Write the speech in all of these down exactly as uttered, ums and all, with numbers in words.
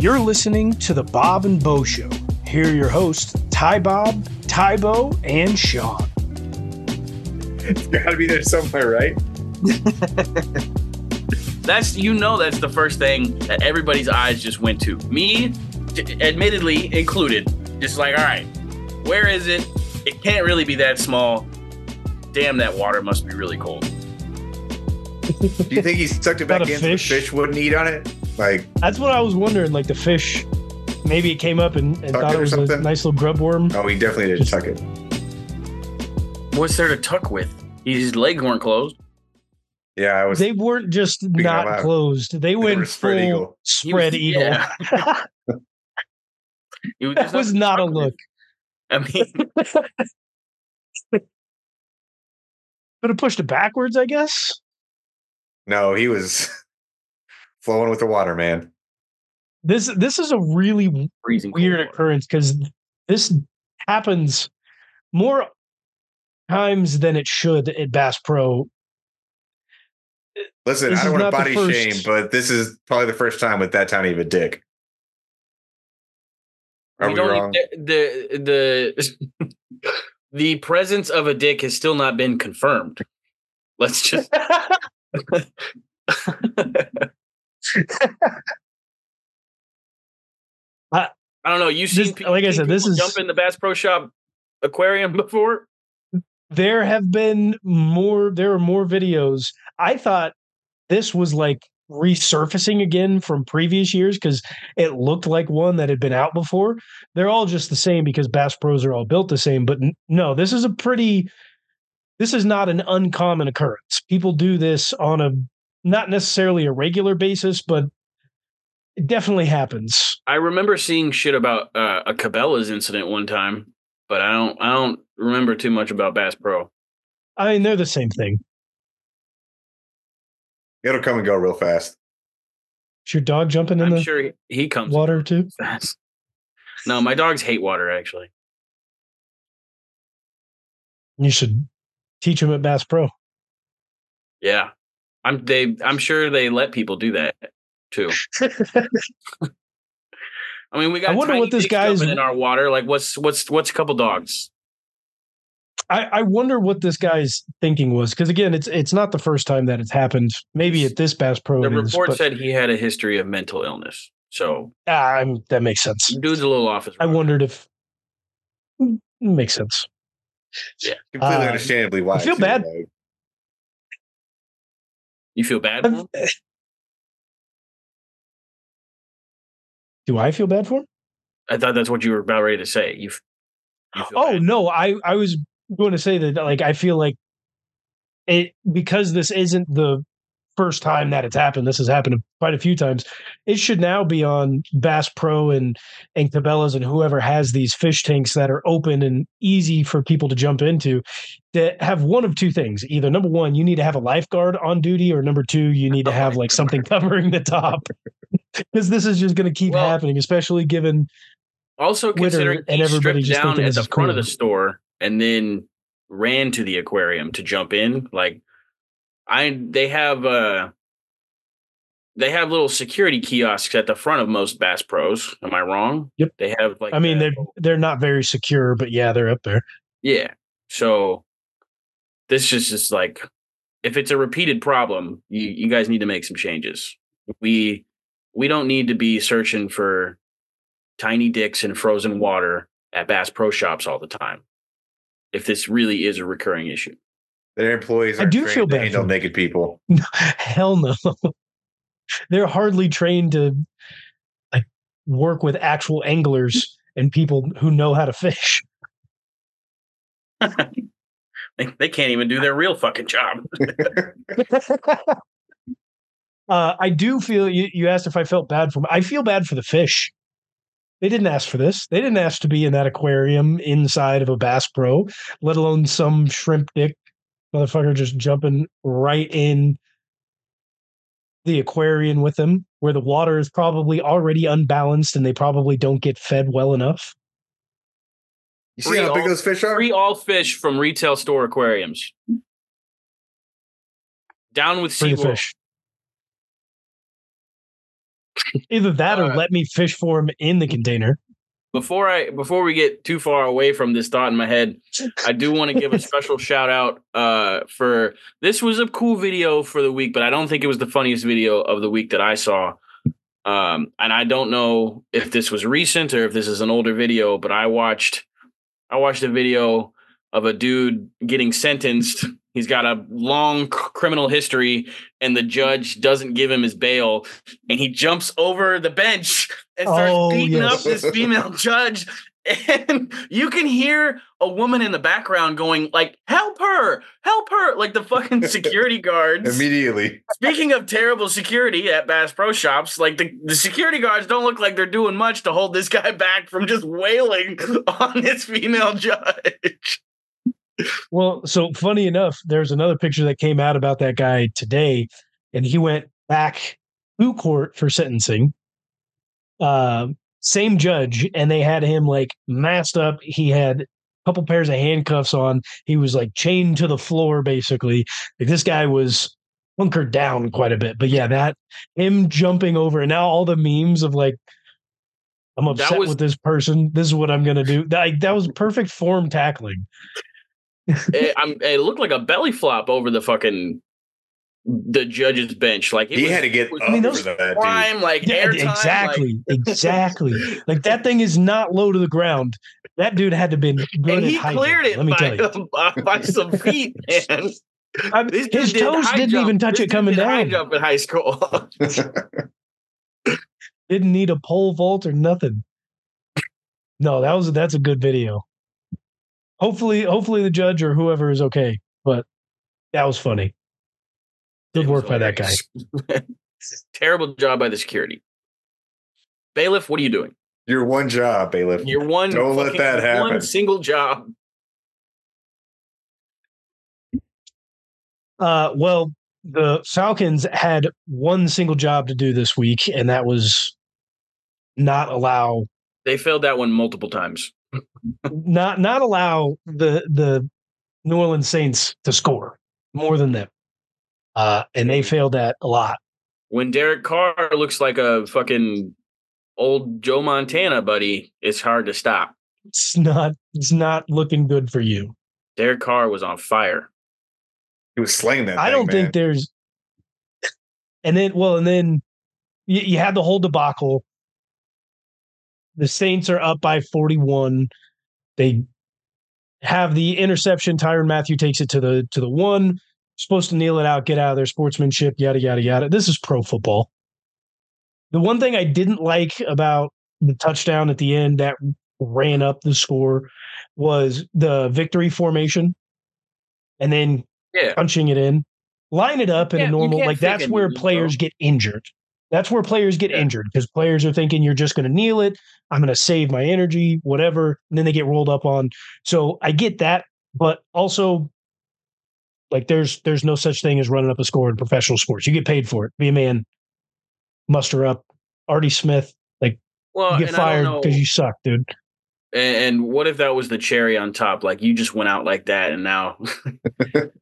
You're listening to the Bob and Bo Show. Here are your hosts, Ty Bob, Ty Bo, and Sean. It's got to be there somewhere, right? That's, you know, that's the first thing that everybody's eyes just went to. Me, admittedly included, just like, all right, where is it? It can't really be that small. Damn, that water must be really cold. Do you think he stuck it back in so the fish wouldn't eat on it? Like, that's what I was wondering. Like, the fish, maybe it came up and, and thought it, it was something. A nice little grub worm. Oh, he definitely didn't tuck it. What's there to tuck with? His legs weren't closed. Yeah, I was. They weren't just not closed. They, they went spread full eagle. Spread was, eagle. Yeah. It was, that was not a look. With. I mean, could have pushed it backwards, I guess. No, he was flowing with the water, man. This this is a really freezing weird occurrence because this happens more times than it should at Bass Pro. Listen, this I don't want to body shame, but this is probably the first time with that tiny of a dick. Are we, we don't wrong? The the the, the presence of a dick has still not been confirmed. Let's just. I, I don't know. You seen this, people, like I said, this is jump in the Bass Pro Shop aquarium before. There have been more. There are more videos. I thought this was like resurfacing again from previous years because it looked like one that had been out before. They're all just the same because Bass Pros are all built the same. But n- no, this is a pretty. This is not an uncommon occurrence. People do this on a not necessarily a regular basis, but it definitely happens. I remember seeing shit about uh, a Cabela's incident one time, but I don't. I don't remember too much about Bass Pro. I mean, they're the same thing. It'll come and go real fast. Is your dog jumping in I'm the sure he, he comes water too? Fast. No, my dogs hate water, actually. You should teach them at Bass Pro. Yeah. I'm they I'm sure they let people do that too. I mean, we got I wonder what this guy's in our water. Like what's what's what's a couple dogs? I, I wonder what this guy's thinking was because again, it's it's not the first time that it's happened. Maybe at this Bass Pro, the report is, said he had a history of mental illness. So ah, I'm, that makes sense. Dude's a little off his. I road. wondered if it makes sense. Yeah, completely uh, understandably why. I feel too, bad. Like. You feel bad? For him? Do I feel bad for him? I thought that's what you were about ready to say. You. you oh bad. no, I I was. Going to say that, like, I feel like it because this isn't the first time that it's happened. This has happened quite a few times. It should now be on Bass Pro and and Cabela's and whoever has these fish tanks that are open and easy for people to jump into. That have one of two things: either number one, you need to have a lifeguard on duty, or number two, you need to have like something covering the top because this is just going to keep well, happening, especially given also considering and everybody just down at the front cool. of the store. And then ran to the aquarium to jump in. Like I, they have uh, they have little security kiosks at the front of most Bass Pros. Am I wrong? Yep. They have like. I mean, they they're not very secure, but yeah, they're up there. Yeah. So this is just like, if it's a repeated problem, you, you guys need to make some changes. We we don't need to be searching for tiny dicks in frozen water at Bass Pro Shops all the time. If this really is a recurring issue, their employees are I do feel bad handle naked people. No, hell no, they're hardly trained to like work with actual anglers and people who know how to fish. they, they can't even do their real fucking job. uh, I do feel you. You asked if I felt bad for. I feel bad for the fish. They didn't ask for this. They didn't ask to be in that aquarium inside of a Bass Pro, let alone some shrimp dick motherfucker just jumping right in the aquarium with them, where the water is probably already unbalanced and they probably don't get fed well enough. You see free how big all, those fish are? Free all fish from retail store aquariums. Down with sea fish. Either that or uh, let me fish for him in the container. Before I before we get too far away from this thought in my head, I do want to give a special shout out uh, for this was a cool video for the week, but I don't think it was the funniest video of the week that I saw. Um, and I don't know if this was recent or if this is an older video, but I watched I watched a video of a dude getting sentenced. He's got a long c- criminal history, and the judge doesn't give him his bail, and he jumps over the bench and starts oh, beating yes. up this female judge. And you can hear a woman in the background going, like, help her, help her, like the fucking security guards. Immediately. Speaking of terrible security at Bass Pro Shops, like the, the security guards don't look like they're doing much to hold this guy back from just wailing on this female judge. Well, so funny enough, there's another picture that came out about that guy today, and he went back to court for sentencing. Uh, same judge, and they had him like masked up. He had a couple pairs of handcuffs on. He was like chained to the floor, basically. Like this guy was hunkered down quite a bit. But yeah, that him jumping over, and now all the memes of like, I'm upset was- with this person. This is what I'm gonna do. That, that was perfect form tackling. it, I'm, it looked like a belly flop over the fucking the judge's bench. Like it he was, had to get was, up I mean, those for that prime, dude. Like yeah, airtime, exactly, like. exactly. Like that thing is not low to the ground. That dude had to been good and he at cleared it. Let me by, tell you, by, by some feet, man. I mean, his toes did didn't jump. even touch this it coming down. High jump at high school. Didn't need a pole vault or nothing. No, that was that's a good video. Hopefully, hopefully the judge or whoever is okay. But that was funny. Good work by that guy. Terrible job by the security. Bailiff, what are you doing? Your one job, Bailiff. Your one. Don't let that happen. One single job. Uh, well, the Falcons had one single job to do this week, and that was not allow. They failed that one multiple times. not not allow the the New Orleans Saints to score more than them. Uh, and they failed that a lot. When Derek Carr looks like a fucking old Joe Montana, buddy, it's hard to stop. It's not it's not looking good for you. Derek Carr was on fire. He was slinging that. I thing, don't man. think there's and then well and then you, you had the whole debacle. The Saints are up by forty-one. They have the interception. Tyrann Mathieu takes it to the to the one. Supposed to kneel it out, get out of their sportsmanship, yada, yada, yada. This is pro football. The one thing I didn't like about the touchdown at the end that ran up the score was the victory formation and then yeah. punching it in. Line it up in yeah, a normal, like that's where anything, players bro. get injured. That's where players get yeah. injured because players are thinking you're just going to kneel it. I'm going to save my energy, whatever. And then they get rolled up on. So I get that. But also, like there's there's no such thing as running up a score in professional sports. You get paid for it. Be a man. Muster up. Artie Smith. Like well, you get fired because you suck, dude. And what if that was the cherry on top? Like you just went out like that, and now,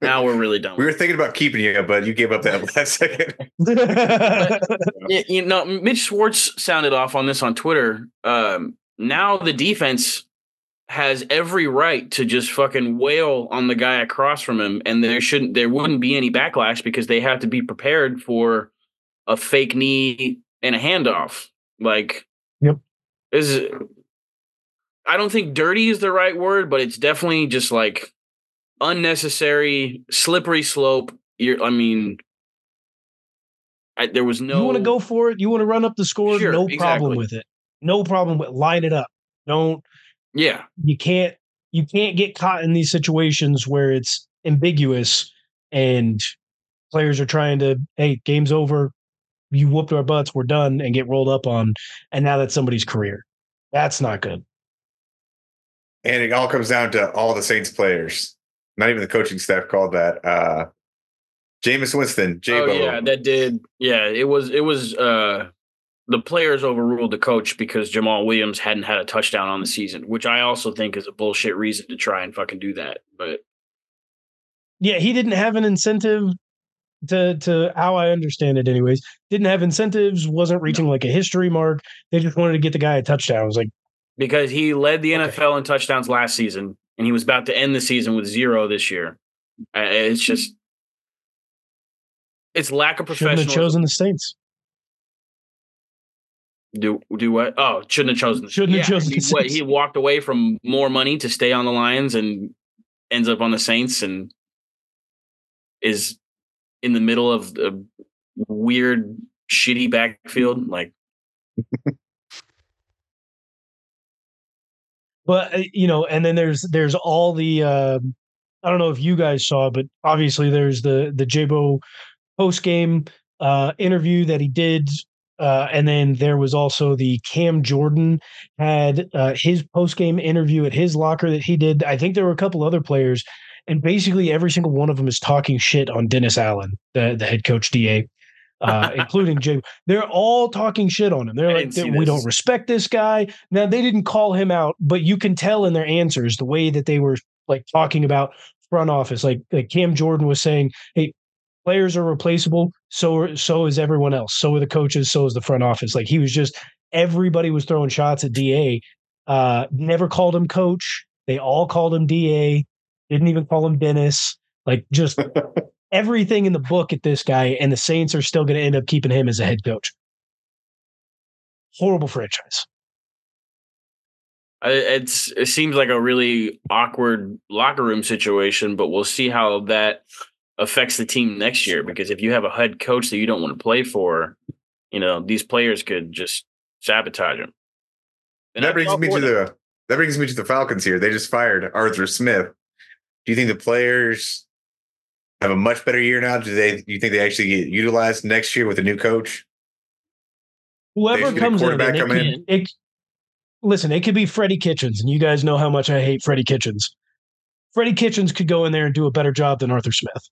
now we're really done. We were thinking about keeping you, but you gave up that last second. But, you know, Mitch Schwartz sounded off on this on Twitter. Um, now the defense has every right to just fucking wail on the guy across from him, and there shouldn't, there wouldn't be any backlash because they have to be prepared for a fake knee and a handoff. Like, yep, is. I don't think dirty is the right word, but it's definitely just like unnecessary, slippery slope. You're, I mean, I, there was no. You want to go for it? You want to run up the score? Sure, no exactly. problem with it. No problem with line it up. Don't. Yeah. You can't. You can't get caught in these situations where it's ambiguous and players are trying to. Hey, game's over. You whooped our butts. We're done, and get rolled up on, and now that's somebody's career. That's not good. And it all comes down to all the Saints players. Not even the coaching staff called that. Uh, Jameis Winston, J-Bo. Oh, yeah, that did. Yeah, it was it was uh, the players overruled the coach because Jamal Williams hadn't had a touchdown on the season, which I also think is a bullshit reason to try and fucking do that. But yeah, he didn't have an incentive to to how I understand it anyways, didn't have incentives, wasn't reaching no. like a history mark. They just wanted to get the guy a touchdown. It was like, because he led the N F L okay. in touchdowns last season, and he was about to end the season with zero this year. It's just, it's lack of professionalism. Shouldn't have chosen the Saints. Do do what? Oh, shouldn't have chosen. Shouldn't yeah. have chosen. He, the Saints. He walked away from more money to stay on the Lions, and ends up on the Saints, and is in the middle of a weird, shitty backfield. Like, well, you know, and then there's there's all the. Uh, I don't know if you guys saw, but obviously there's the the J-Bo post game uh, interview that he did. Uh, and then there was also the Cam Jordan had uh, his post-game interview at his locker that he did. I think there were a couple other players, and basically every single one of them is talking shit on Dennis Allen, the, the head coach D A, uh, including Jay. They're all talking shit on him. They're like, we don't respect this guy. Now, they didn't call him out, but you can tell in their answers the way that they were like talking about front office. Like, like Cam Jordan was saying, hey, players are replaceable. So are, so is everyone else. So are the coaches. So is the front office. Like, he was just, everybody was throwing shots at D A. Uh, never called him coach. They all called him D A. Didn't even call him Dennis. Like, just everything in the book at this guy. And the Saints are still going to end up keeping him as a head coach. Horrible franchise. It's, it seems like a really awkward locker room situation, but we'll see how that affects the team next year, because if you have a head coach that you don't want to play for, you know, these players could just sabotage him. And that brings me to the that brings me to the Falcons here. They just fired Arthur Smith. Do you think the players have a much better year now? Do they do you think they actually get utilized next year with a new coach? Whoever comes in, it, come in? It, it, listen, it could be Freddie Kitchens, and you guys know how much I hate Freddie Kitchens. Freddie Kitchens could go in there and do a better job than Arthur Smith.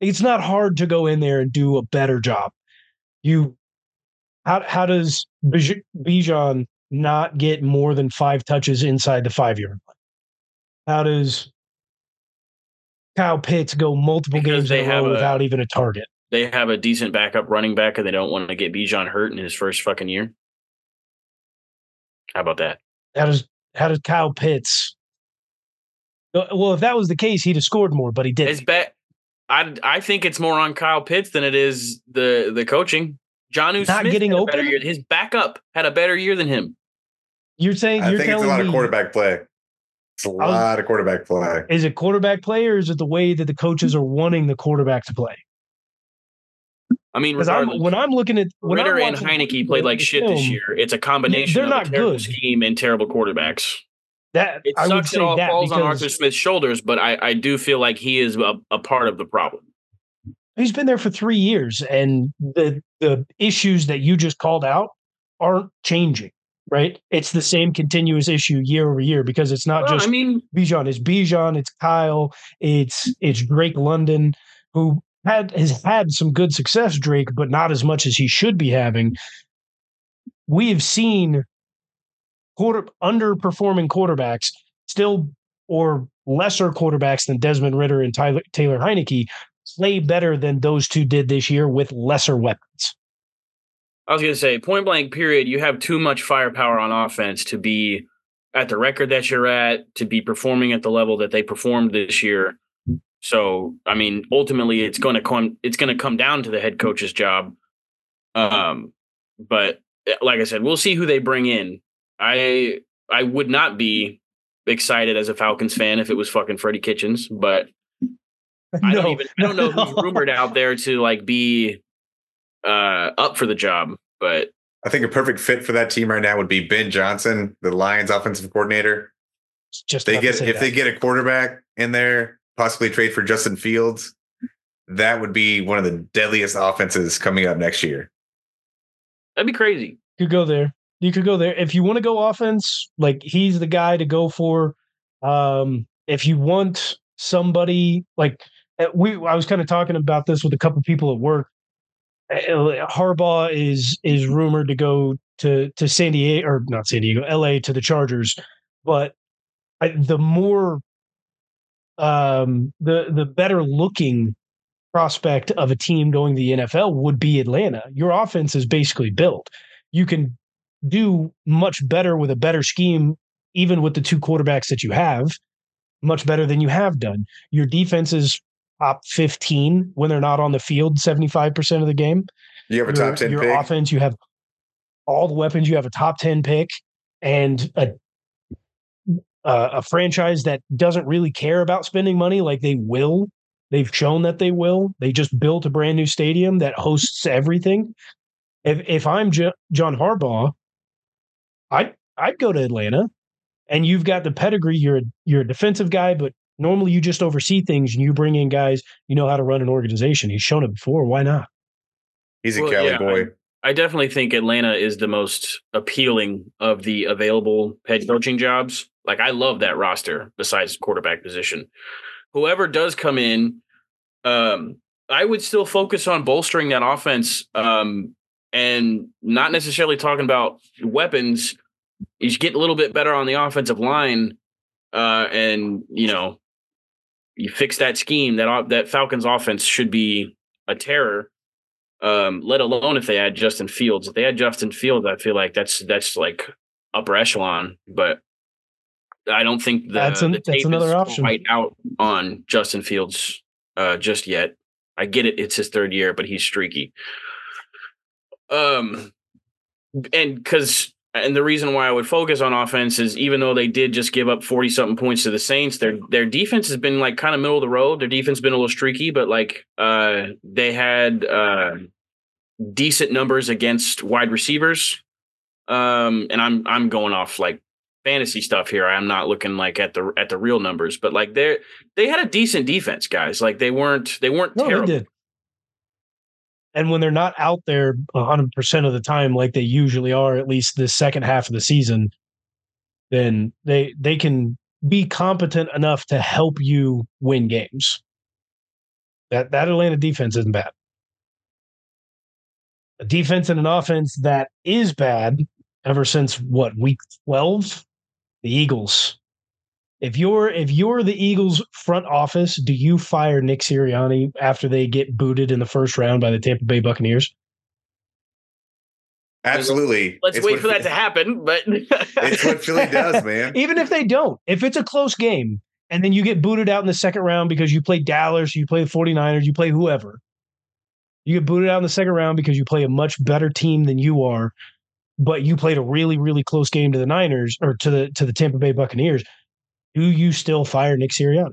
It's not hard to go in there and do a better job. You, how how does Bijan not get more than five touches inside the five-yard line? How does Kyle Pitts go multiple because games in a row without a, even a target? They have a decent backup running back, and they don't want to get Bijan hurt in his first fucking year. How about that? How does how does Kyle Pitts? Well, if that was the case, he'd have scored more, but he didn't. It's bad. I, I think it's more on Kyle Pitts than it is the, the coaching. Jonnu Not Smith getting open. His backup had a better year than him. You're saying I you're think it's a lot me, of quarterback play. It's a lot was, of quarterback play. Is it quarterback play, or is it the way that the coaches are wanting the quarterback to play? I mean, I'm, when I'm looking at when Ritter I'm and Heineke played like shit film, this year. It's a combination. They're of not a terrible good scheme and terrible quarterbacks. That it I sucks it all that falls on Arthur Smith's shoulders, but I, I do feel like he is a, a part of the problem. He's been there for three years, and the the issues that you just called out aren't changing, right? It's the same continuous issue year over year, because it's not well, just I mean, Bijan. It's Bijan, it's Kyle, it's it's Drake London, who had has had some good success, Drake, but not as much as he should be having. We have seen Quarter, underperforming quarterbacks still, or lesser quarterbacks than Desmond Ridder and Tyler, Taylor Heineke, play better than those two did this year with lesser weapons. I was going to say, point blank period, you have too much firepower on offense to be at the record that you're at, to be performing at the level that they performed this year. So, I mean, ultimately it's going to come, it's going to come down to the head coach's job. Um, but like I said, we'll see who they bring in. I I would not be excited as a Falcons fan if it was fucking Freddie Kitchens, but I no, don't even I don't know no. who's rumored out there to like be uh, up for the job. But I think a perfect fit for that team right now would be Ben Johnson, the Lions offensive coordinator. Just they get if that. they get a quarterback in there, possibly trade for Justin Fields. That would be one of the deadliest offenses coming up next year. That'd be crazy. Could go there. You could go there. If you want to go offense, like, he's the guy to go for. Um, if you want somebody like we, I was kind of talking about this with a couple people at work. Harbaugh is, is rumored to go to, to San Diego or not San Diego, L A to the Chargers. But I, the more, um, the, the better looking prospect of a team going to the N F L would be Atlanta. Your offense is basically built. You can do much better with a better scheme, even with the two quarterbacks that you have, much better than you have done. Your defense is top fifteen when they're not on the field seventy-five percent of the game. You have a your, top ten your pick. Your offense, you have all the weapons. You have a top ten pick and a Uh, a franchise that doesn't really care about spending money like they will. They've shown that they will. They just built a brand new stadium that hosts everything. If if I'm J- John Harbaugh, I'd, I'd go to Atlanta. And you've got the pedigree. You're a, you're a defensive guy, but normally you just oversee things and you bring in guys. You know how to run an organization. He's shown it before. Why not? He's a well, Cali yeah, boy. I, I definitely think Atlanta is the most appealing of the available head coaching jobs. Like, I love that roster besides quarterback position. Whoever does come in, um, I would still focus on bolstering that offense um, and not necessarily talking about weapons. You get a little bit better on the offensive line uh, and, you know, you fix that scheme. That that Falcons offense should be a terror, um, let alone if they had Justin Fields. If they had Justin Fields, I feel like that's, that's like upper echelon, but I don't think the, that's an, the tape that's another is option. Quite out on Justin Fields uh, just yet. I get it. It's his third year, but he's streaky. Um, and cause, and the reason why I would focus on offense is even though they did just give up forty something points to the Saints, their, their defense has been like kind of middle of the road. Their defense has been a little streaky, but like uh, they had uh, decent numbers against wide receivers. Um, and I'm, I'm going off like fantasy stuff here. I'm not looking like at the at the real numbers, but like they they had a decent defense, guys. Like they weren't they weren't no, terrible. They did. And when they're not out there one hundred percent of the time, like they usually are, at least the second half of the season, then they they can be competent enough to help you win games. That that Atlanta defense isn't bad. A defense and an offense that is bad ever since what, week twelve. The Eagles. If you're if you're the Eagles front office, do you fire Nick Sirianni after they get booted in the first round by the Tampa Bay Buccaneers? Absolutely. Let's it's wait for Philly, that to happen, but it's what Philly does, man. Even if they don't, if it's a close game and then you get booted out in the second round because you play Dallas, you play the forty-niners, you play whoever. You get booted out in the second round because you play a much better team than you are, but you played a really, really close game to the Niners or to the to the Tampa Bay Buccaneers. Do you still fire Nick Sirianni?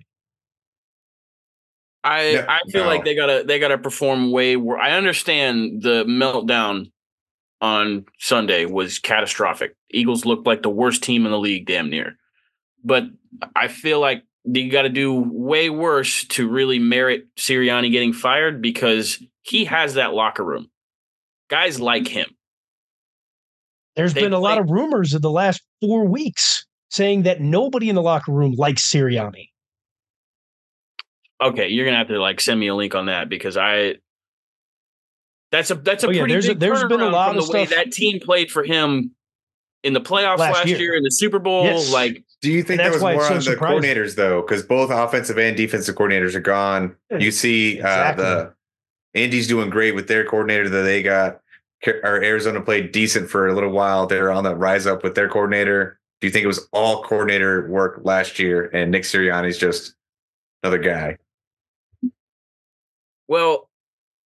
I no, I feel no. like they gotta they gotta perform way worse. I understand the meltdown on Sunday was catastrophic. Eagles looked like the worst team in the league, damn near. But I feel like you got to do way worse to really merit Sirianni getting fired because he has that locker room. Guys like him. There's they been a play. lot of rumors in the last four weeks saying that nobody in the locker room likes Sirianni. Okay, you're gonna have to like send me a link on that because I that's a that's a oh, yeah, pretty there's big a, there's been a lot of the way stuff. That team played for him in the playoffs last, last year. year in the Super Bowl. Yes. Like, do you think that was more so on surprising. the coordinators though? Because both offensive and defensive coordinators are gone. You see, exactly. uh, the Indy's doing great with their coordinator that they got. Or Arizona played decent for a little while. They're on the rise up with their coordinator. Do you think it was all coordinator work last year and Nick Sirianni's just another guy? Well,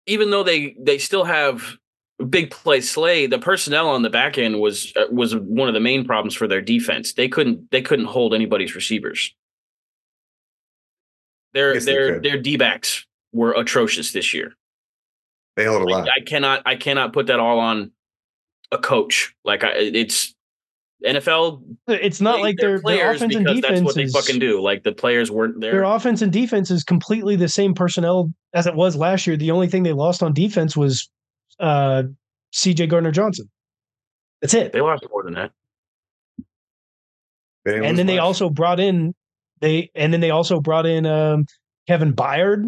even though they, they still have big play Slay, the personnel on the back end was uh, was one of the main problems for their defense. They couldn't they couldn't hold anybody's receivers. Their their their D-backs were atrocious this year. They hold a like, lot. I cannot. I cannot put that all on a coach. Like I, it's N F L. It's not like their, their players their offense because and defense that's what they is, fucking do. Like the players weren't there. Their offense and defense is completely the same personnel as it was last year. The only thing they lost on defense was uh, C J Gardner-Johnson. That's it. They lost more than that. And then they also brought in they and then they also brought in um, Kevin Byard,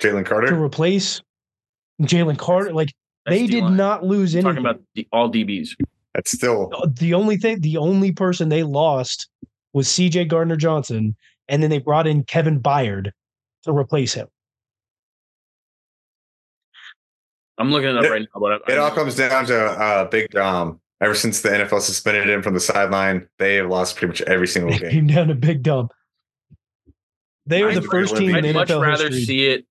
Jalen Carter to replace. Jalen Carter, like that's they D-line. Did not lose anything. Talking about the, all D Bs. That's still the only thing. The only person they lost was C J Gardner-Johnson, and then they brought in Kevin Byard to replace him. I'm looking it up it, right now. But I, it I all know. comes down to uh, Big Dom. Ever since the N F L suspended him from the sideline, they have lost pretty much every single game. It came down to Big Dom. They were the first team in N F L history. I'd much rather see it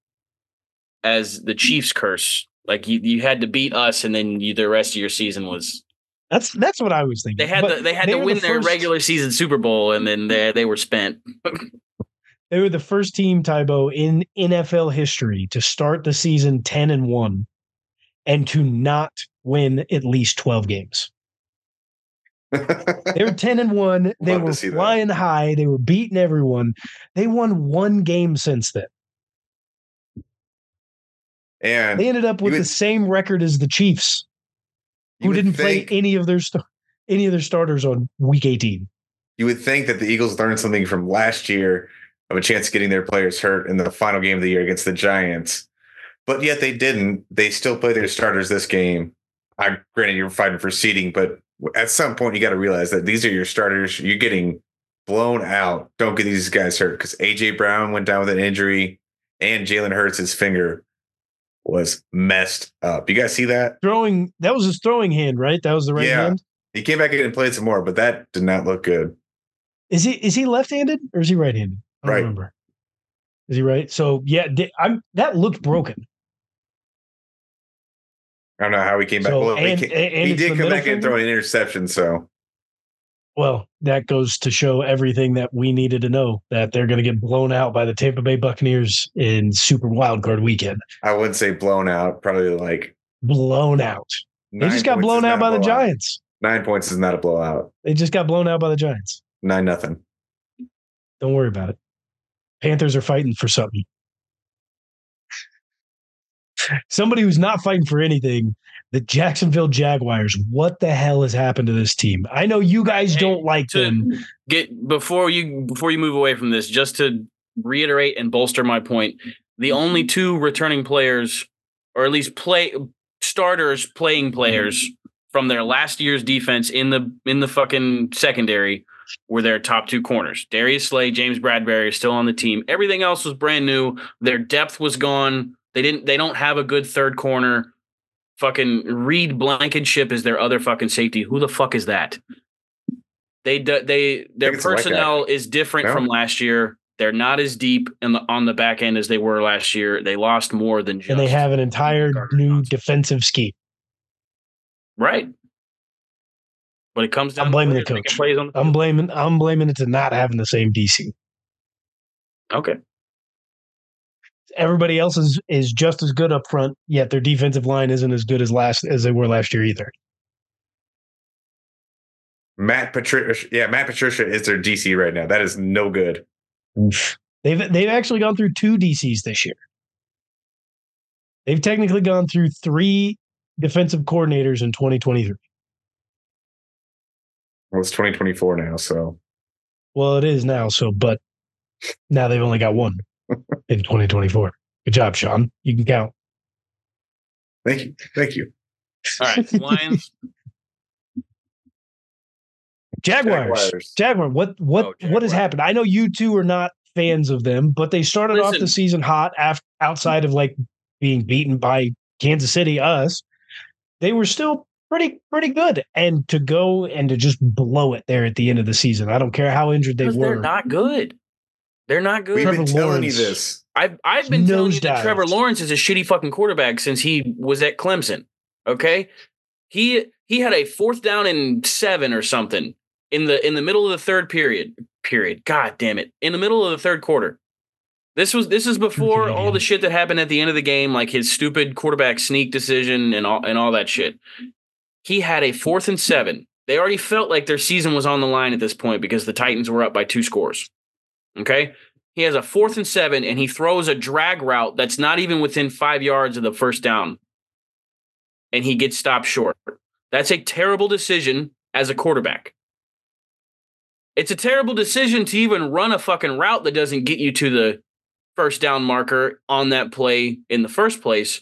as the Chiefs curse. Like you, you had to beat us, and then you, the rest of your season was. That's that's what I was thinking. They had the, they had to win their regular season Super Bowl, and then they they were spent. They were the first team, Tybo, in N F L history to start the season ten and one, and to not win at least twelve games. They were ten and one. They were flying high. They were beating everyone. They won one game since then. And they ended up with would, the same record as the Chiefs, who didn't think, play any of their st- any of their starters on week eighteen. You would think that the Eagles learned something from last year of a chance of getting their players hurt in the final game of the year against the Giants, but yet they didn't. They still play their starters this game. I granted you're fighting for seeding, but at some point you got to realize that these are your starters. You're getting blown out. Don't get these guys hurt because A J Brown went down with an injury and Jalen Hurts' finger was messed up. You guys see that? Throwing that was his throwing hand, right? That was the right yeah. hand. He came back in and played some more, but that did not look good. Is he is he left-handed or is he right-handed? I don't right. remember. Is he right? So yeah, I'm that looked broken. I don't know how he came back. So, well, and, he, came, and he did come back finger? and throw an interception, so well, that goes to show everything that we needed to know, that they're going to get blown out by the Tampa Bay Buccaneers in Super Wild Card Weekend. I wouldn't say blown out, probably like blown out. They just got blown out by the Giants. Nine points is not a blowout. They just got blown out by the Giants. Nine nothing. Don't worry about it. Panthers are fighting for something. Somebody who's not fighting for anything. The Jacksonville Jaguars, what the hell has happened to this team? I know you guys hey, don't like them. Get before you before you move away from this, just to reiterate and bolster my point, the only two returning players, or at least play starters playing players from their last year's defense in the in the fucking secondary were their top two corners. Darius Slay, James Bradbury are still on the team. Everything else was brand new. Their depth was gone. They didn't they don't have a good third corner. Fucking Reed Blankenship is their other fucking safety. Who the fuck is that? They they their personnel is different no. from last year. They're not as deep in the, on the back end as they were last year. They lost more than just. And they have an entire new defensive scheme. Right. When it comes down, I'm blaming to the coach. Plays on the I'm blaming. I'm blaming it to not having the same D C. Okay. Everybody else is, is just as good up front, yet their defensive line isn't as good as last as they were last year either. Matt Patricia, yeah, Matt Patricia is their D C right now. That is no good. Oof. They've they've actually gone through two D Cs this year. They've technically gone through three defensive coordinators in twenty twenty-three. Well, it's twenty twenty-four now, so. Well, it is now, so but now they've only got one. In twenty twenty-four. Good job, Sean. You can count. Thank you. Thank you. All right. Lions. Jaguars. Jaguars. Jaguar. What what oh, Jaguar. what has happened? I know you two are not fans of them, but they started Listen. off the season hot after, outside of like being beaten by Kansas City, us. They were still pretty, pretty good. And to go and to just blow it there at the end of the season. I don't care how injured they were. They're not good. They're not good. We've Trevor been telling Lawrence. you this. I've I've been Nose telling you that dives. Trevor Lawrence is a shitty fucking quarterback since he was at Clemson. Okay, he he had a fourth down and seven or something in the in the middle of the third period. Period. God damn it! In the middle of the third quarter. This was this is before okay. all the shit that happened at the end of the game, like his stupid quarterback sneak decision and all and all that shit. He had a fourth and seven. They already felt like their season was on the line at this point because the Titans were up by two scores. Okay, he has a fourth and seven, and he throws a drag route that's not even within five yards of the first down, and he gets stopped short. That's a terrible decision as a quarterback. It's a terrible decision to even run a fucking route that doesn't get you to the first down marker on that play in the first place,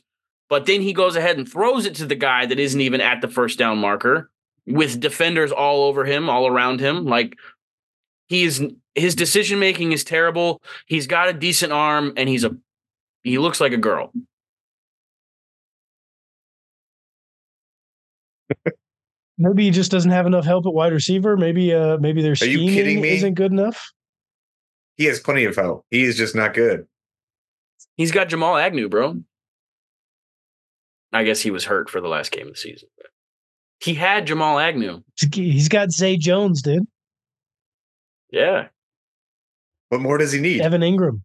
but then he goes ahead and throws it to the guy that isn't even at the first down marker with defenders all over him, all around him, like... He is, his decision-making is terrible. He's got a decent arm, and he's a he looks like a girl. Maybe he just doesn't have enough help at wide receiver. Maybe uh, maybe their scheme isn't good enough. He has plenty of help. He is just not good. He's got Jamal Agnew, bro. I guess he was hurt for the last game of the season. He had Jamal Agnew. He's got Zay Jones, dude. Yeah. What more does he need? Evan Engram.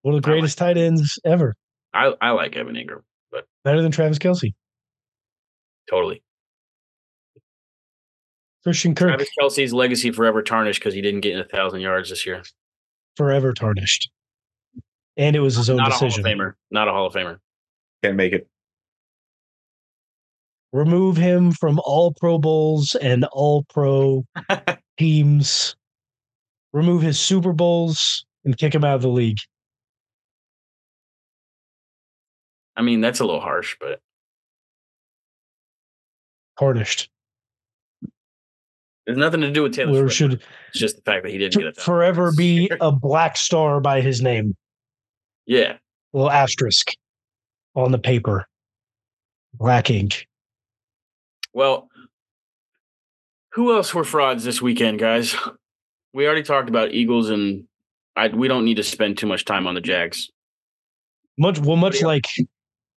One of the greatest like tight ends ever. I, I like Evan Engram. But better than Travis Kelce. Totally. Christian Kirk. Travis Kelce's legacy forever tarnished because he didn't get in a thousand yards this year. Forever tarnished. And it was his own Not decision. Not a Hall of Famer. Not a Hall of Famer. Can't make it. Remove him from all Pro Bowls and all Pro teams. Remove his Super Bowls and kick him out of the league. I mean, that's a little harsh, but tarnished. There's nothing to do with Taylor Swift. Should, it's just the fact that he didn't get it. Forever be a black star by his name. Yeah. A little asterisk on the paper. Black ink. Well, who else were frauds this weekend, guys? We already talked about Eagles, and I, we don't need to spend too much time on the Jags. Much well, much yeah. like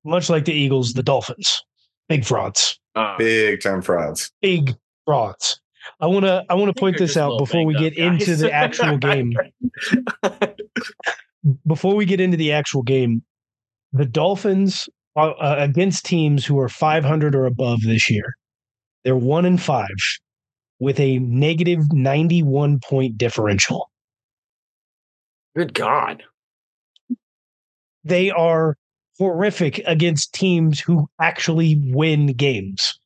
much like the Eagles, the Dolphins. Big frauds. Uh, big time frauds. Big frauds. I want to I want to point this out before we get into the actual game. Before we get into the actual game, the Dolphins are uh, against teams who are five hundred or above this year. They're one and five with a negative ninety-one point differential. Good God. They are horrific against teams who actually win games.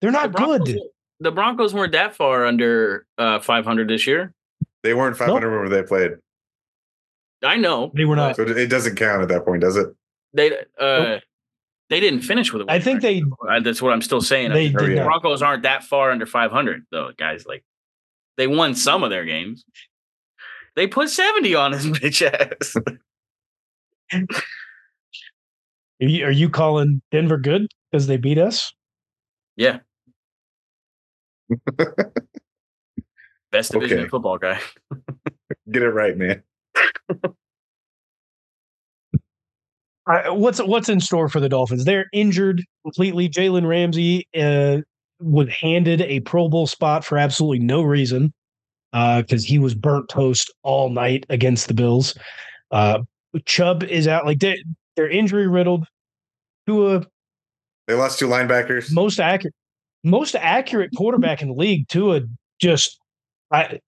They're not the Broncos, good. The Broncos weren't that far under uh, five hundred this year. They weren't five hundred nope. when they played. I know. They were not. So it doesn't count at that point, does it? They uh, nope. they didn't finish with a win. I think they – that's what I'm still saying. They did the not. Broncos aren't that far under five hundred, though, guys. Like, they won some of their games. They put seventy on his bitch ass. Are you, are you calling Denver good because they beat us? Yeah. Best division okay. of football, guy. Get it right, man. I, what's what's in store for the Dolphins? They're injured completely. Jalen Ramsey uh, was handed a Pro Bowl spot for absolutely no reason because uh, he was burnt toast all night against the Bills. Uh, Chubb is out. Like they, they're injury riddled. Tua. They lost two linebackers. Most accurate, most accurate quarterback in the league. Tua just, I,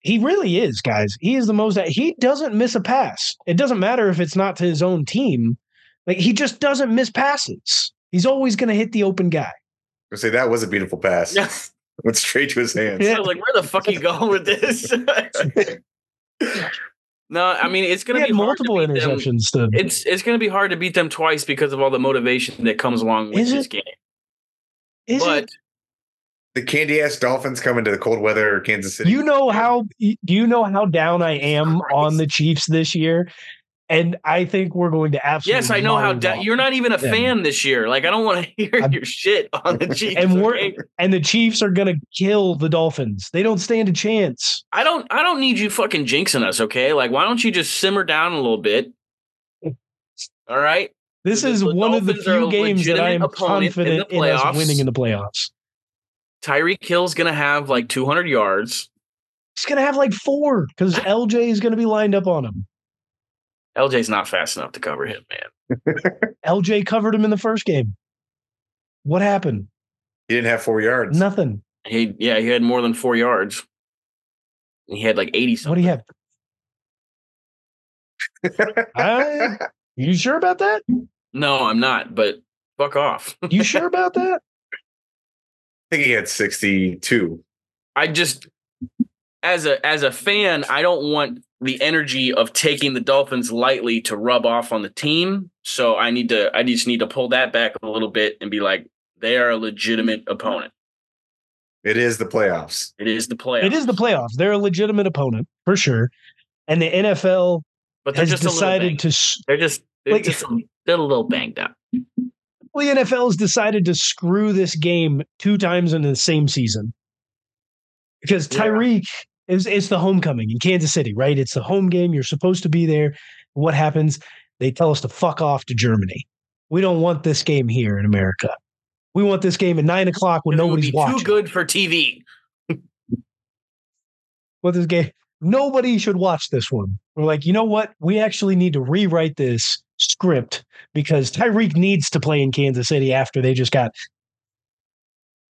he really is, guys. He is the most. He doesn't miss a pass. It doesn't matter if it's not to his own team. Like he just doesn't miss passes. He's always going to hit the open guy. I say that was a beautiful pass. Yeah. Went straight to his hands. Yeah, like where the fuck are you going with this? No, I mean it's going to be multiple interceptions. To it's it's going to be hard to beat them twice because of all the motivation that comes along with this game. Is it? The candy ass Dolphins coming to the cold weather Kansas City. You know how do you know how down I am Christ. on the Chiefs this year, and I think we're going to absolutely. Yes, I know how down. Da- you're not even a them. fan this year. Like I don't want to hear I'm, your shit on the Chiefs. And we're okay? and the Chiefs are going to kill the Dolphins. They don't stand a chance. I don't. I don't need you fucking jinxing us. Okay, like why don't you just simmer down a little bit? All right. This is the one Dolphins of the few games that I am confident in, in us winning in the playoffs. Tyreek Hill's going to have like two hundred yards. He's going to have like four because L J is going to be lined up on him. L J's not fast enough to cover him, man. L J covered him in the first game. What happened? He didn't have four yards. Nothing. He Yeah, he had more than four yards. He had like eighty something. What do you have? I, you sure about that? No, I'm not, but fuck off. You sure about that? I think he had sixty-two. I just, as a as a fan, I don't want the energy of taking the Dolphins lightly to rub off on the team. So I need to, I just need to pull that back a little bit and be like, they are a legitimate opponent. It is the playoffs. It is the playoffs. It is the playoffs. They're a legitimate opponent for sure. And the N F L but they're has just decided to. They're just they're like, just they're a little banged up. Well, the N F L has decided to screw this game two times in the same season because Tyreek yeah. is it's the homecoming in Kansas City, right? It's the home game. You're supposed to be there. What happens? They tell us to fuck off to Germany. We don't want this game here in America. We want this game at nine o'clock when it nobody's watching. It would be too good for T V. Well, this game, nobody should watch this one. We're like, you know what? We actually need to rewrite this script because Tyreek needs to play in Kansas City after they just got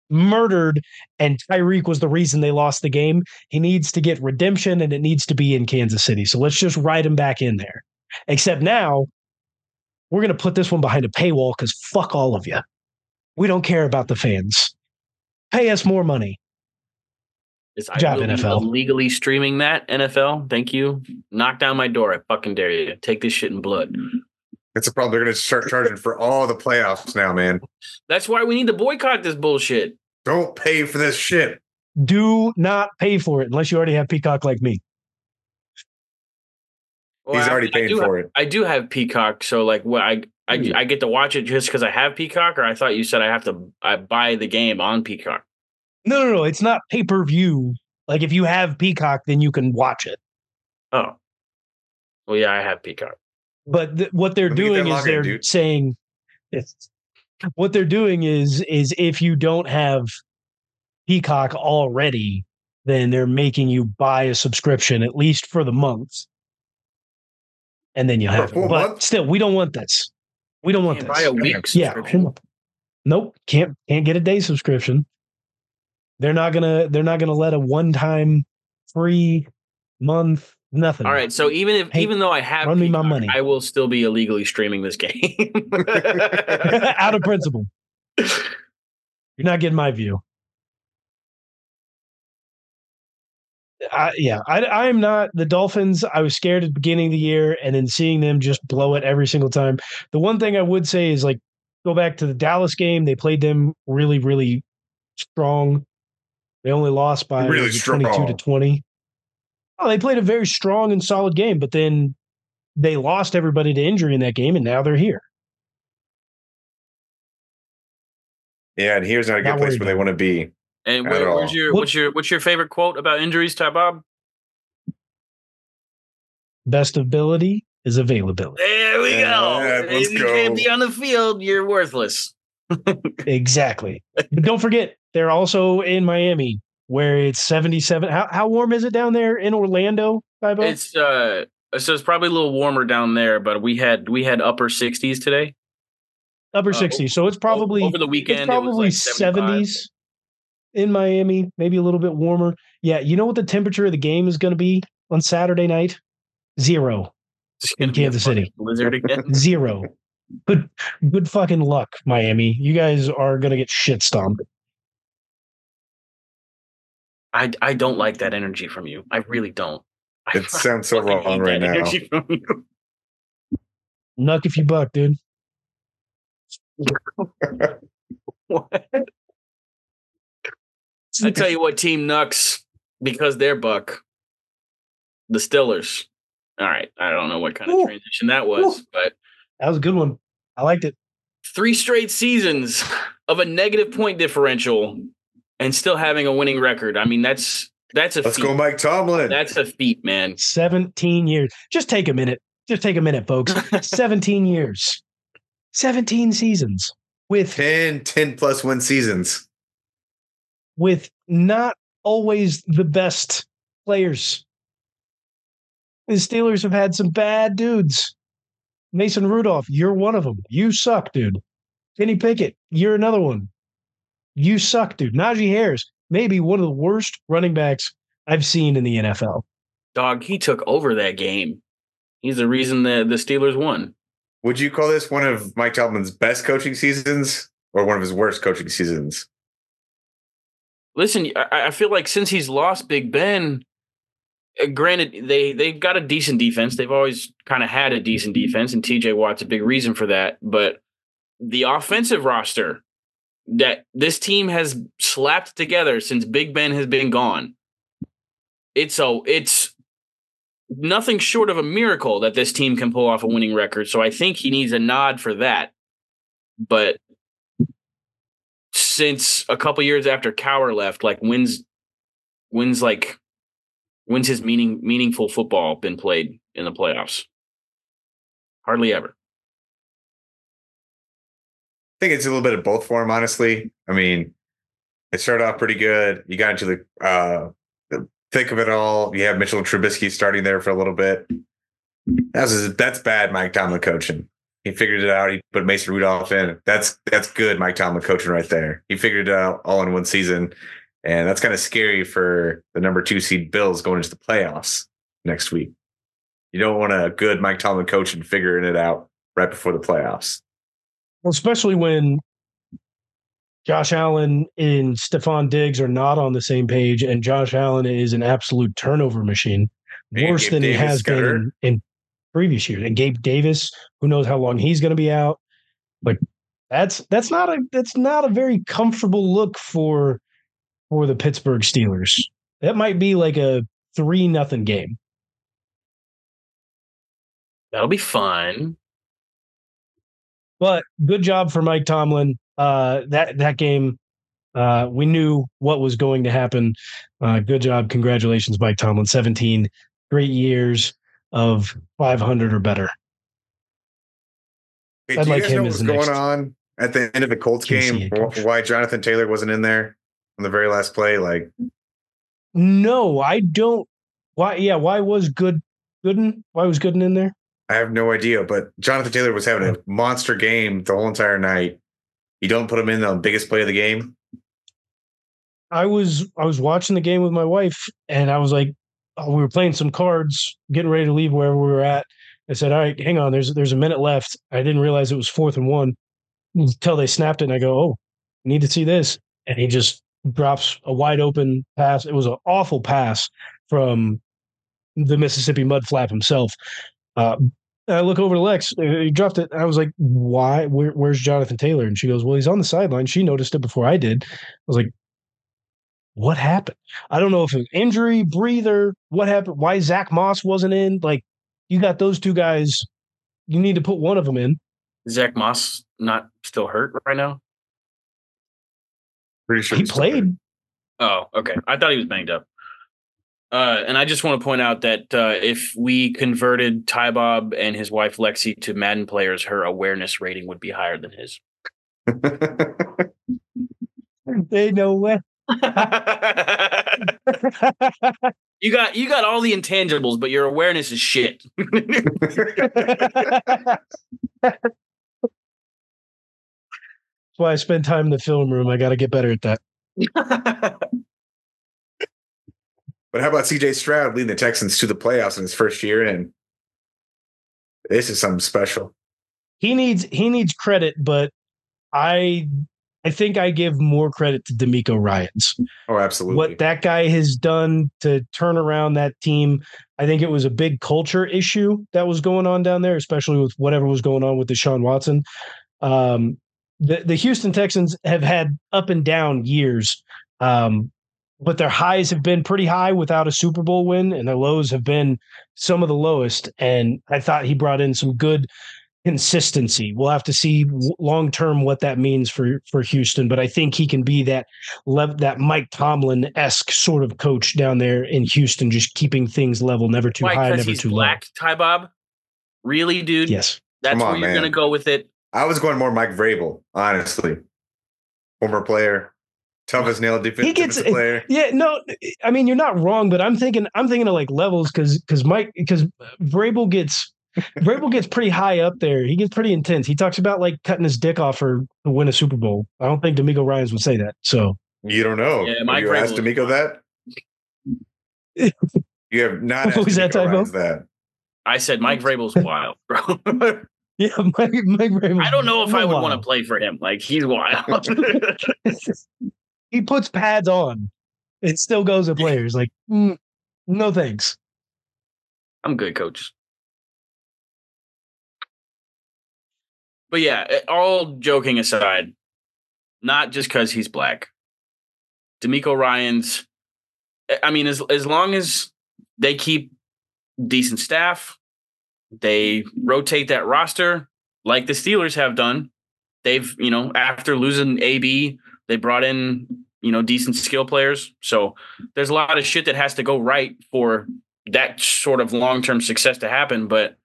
murdered, and Tyreek was the reason they lost the game. He needs to get redemption, and it needs to be in Kansas City. So let's just write him back in there. Except now, we're going to put this one behind a paywall because fuck all of you. We don't care about the fans. Pay us more money. Is I Job, really N F L. Illegally streaming that, N F L? Thank you. Knock down my door. I fucking dare you. Take this shit in blood. That's a problem. They're going to start charging for all the playoffs now, man. That's why we need to boycott this bullshit. Don't pay for this shit. Do not pay for it unless you already have Peacock like me. Well, He's I, already paying for have, it. I do have Peacock, so like, what I I, mm. I get to watch it just because I have Peacock, or I thought you said I have to I buy the game on Peacock. No, no, no. It's not pay-per-view. Like, if you have Peacock, then you can watch it. Oh. Well, yeah, I have Peacock. But th- what they're Let doing is they're in, saying... It's, what they're doing is is if you don't have Peacock already, then they're making you buy a subscription, at least for the month. And then you'll for have it. But month? still, we don't want this. We don't want this. Buy a week subscription. Yeah. Nope. Can't, can't get a day subscription. They're not gonna. They're not gonna let a one-time, free month nothing. All right. So even if, hey, even though I have, run me my money. I will still be illegally streaming this game out of principle. You're not getting my view. I, yeah, I, I'm not the Dolphins. I was scared at the beginning of the year, and then seeing them just blow it every single time. The one thing I would say is, like, go back to the Dallas game. They played them really, really strong. They only lost by really twenty-two to twenty. Oh, they played a very strong and solid game, but then they lost everybody to injury in that game, and now they're here. Yeah, and here's not a good place where they want to be. And where, where's your, what's your what's your favorite quote about injuries, Ty Bob? Best ability is availability. There we go. Yeah, if you can't be on the field, you're worthless. Exactly. But don't forget, they're also in Miami, where it's seventy-seven. How how warm is it down there in Orlando, Tybo? It's uh, so it's probably a little warmer down there, but we had we had upper sixties today. Upper uh, sixties, so it's probably over the weekend. It's probably it was like seventies in Miami, maybe a little bit warmer. Yeah, you know what the temperature of the game is going to be on Saturday night? Zero in Kansas City. Blizzard again. Zero. Good, good fucking luck, Miami. You guys are gonna get shit stomped. I I don't like that energy from you. I really don't. I it sounds so wrong right now. Nuck if you buck, dude. What? I tell you what, team nucks because they're buck. The Steelers. All right, I don't know what kind of Ooh. transition that was, Ooh. but. That was a good one. I liked it. Three straight seasons of a negative point differential and still having a winning record. I mean, that's that's a Let's feat. Let's go, Mike Tomlin. That's a feat, man. seventeen years. Just take a minute. Just take a minute, folks. seventeen years. seventeen seasons. With ten, ten plus one seasons. With not always the best players. The Steelers have had some bad dudes. Mason Rudolph, you're one of them. You suck, dude. Kenny Pickett, you're another one. You suck, dude. Najee Harris, maybe one of the worst running backs I've seen in the N F L. Dog, he took over that game. He's the reason that the Steelers won. Would you call this one of Mike Tomlin's best coaching seasons or one of his worst coaching seasons? Listen, I feel like since he's lost Big Ben, granted, they, they've got a decent defense. They've always kind of had a decent defense, and T J Watt's a big reason for that. But the offensive roster that this team has slapped together since Big Ben has been gone, it's a, it's nothing short of a miracle that this team can pull off a winning record. So I think he needs a nod for that. But since a couple years after Cowher left, like when's when's like when's his meaning meaningful football been played in the playoffs? Hardly ever. I think it's a little bit of both for him, honestly. I mean, it started off pretty good. You got into the uh, the thick of it all. You have Mitchell Trubisky starting there for a little bit. That's just, that's bad Mike Tomlin coaching. He figured it out. He put Mason Rudolph in. That's that's good Mike Tomlin coaching right there. He figured it out all in one season. And that's kind of scary for the number two seed Bills going into the playoffs next week. You don't want a good Mike Tomlin coaching figuring it out right before the playoffs. Well, especially when Josh Allen and Stephon Diggs are not on the same page, and Josh Allen is an absolute turnover machine, worse than he has been in, in previous years. And Gabe Davis, who knows how long he's going to be out? Like that's that's not a that's not a very comfortable look for for the Pittsburgh Steelers. That might be like a three nothing game. That'll be fun. But good job for Mike Tomlin. Uh, that that game, uh, we knew what was going to happen. Uh, good job, congratulations, Mike Tomlin. Seventeen great years of five hundred or better. Hey, do you guys know what's going on at the end of the Colts game? Why Jonathan Taylor wasn't in there on the very last play? Like, no, I don't. Why? Yeah, why was good Gooden? Why was Gooden in there? I have no idea. But Jonathan Taylor was having a monster game the whole entire night. You don't put him in the biggest play of the game. I was I was watching the game with my wife, and I was like, oh, we were playing some cards, getting ready to leave wherever we were at. I said, all right, hang on, there's there's a minute left. I didn't realize it was fourth and one until they snapped it, and I go, oh, I need to see this. And he just drops a wide open pass. It was an awful pass from the Mississippi Mudflap himself. Uh, I look over to Lex. He dropped it. I was like, why? Where, where's Jonathan Taylor? And she goes, well, he's on the sideline. She noticed it before I did. I was like, what happened? I don't know if it was injury, breather, what happened? Why Zach Moss wasn't in? Like, you got those two guys. You need to put one of them in. Zach Moss not still hurt right now? Pretty sure he played. Oh, okay. I thought he was banged up. Uh, and I just want to point out that uh, if we converted Ty Bob and his wife Lexi to Madden players, her awareness rating would be higher than his. They know what. You got you got all the intangibles, but your awareness is shit. That's why I spend time in the film room. I got to get better at that. But how about C J Stroud leading the Texans to the playoffs in his first year? And this is something special. He needs he needs credit, but I I think I give more credit to DeMeco Ryans. Oh, absolutely. What that guy has done to turn around that team. I think it was a big culture issue that was going on down there, especially with whatever was going on with Deshaun Watson. Um, the, the Houston Texans have had up and down years. Um But their highs have been pretty high without a Super Bowl win, and their lows have been some of the lowest. And I thought he brought in some good consistency. We'll have to see long-term what that means for, for Houston. But I think he can be that that Mike Tomlin-esque sort of coach down there in Houston, just keeping things level, never too Why, high, never he's too black, low. Ty Bob? Really, dude? Yes. That's on, where you're going to go with it? I was going more Mike Vrabel, honestly. Former player. Toughest nail defense he gets, player. Yeah, no, I mean you're not wrong, but I'm thinking I'm thinking of like levels because because Mike because Vrabel gets Vrabel gets pretty high up there. He gets pretty intense. He talks about like cutting his dick off or to win a Super Bowl. I don't think DeMeco Ryans would say that. So you don't know. Yeah, Mike you asked DeMeco that. You have not asked was that, DeMeco that. I said Mike Vrabel's wild, bro. Yeah, Mike, Mike Vrabel. I don't know if I would wild. want to play for him. Like he's wild. He puts pads on. It still goes at players. Like, mm, no thanks. I'm good, coach. But yeah, all joking aside, not just because he's black. DeMeco Ryans, I mean, as as long as they keep decent staff, they rotate that roster like the Steelers have done. They've, you know, after losing A B They brought in, you know, decent skill players. So there's a lot of shit that has to go right for that sort of long-term success to happen. But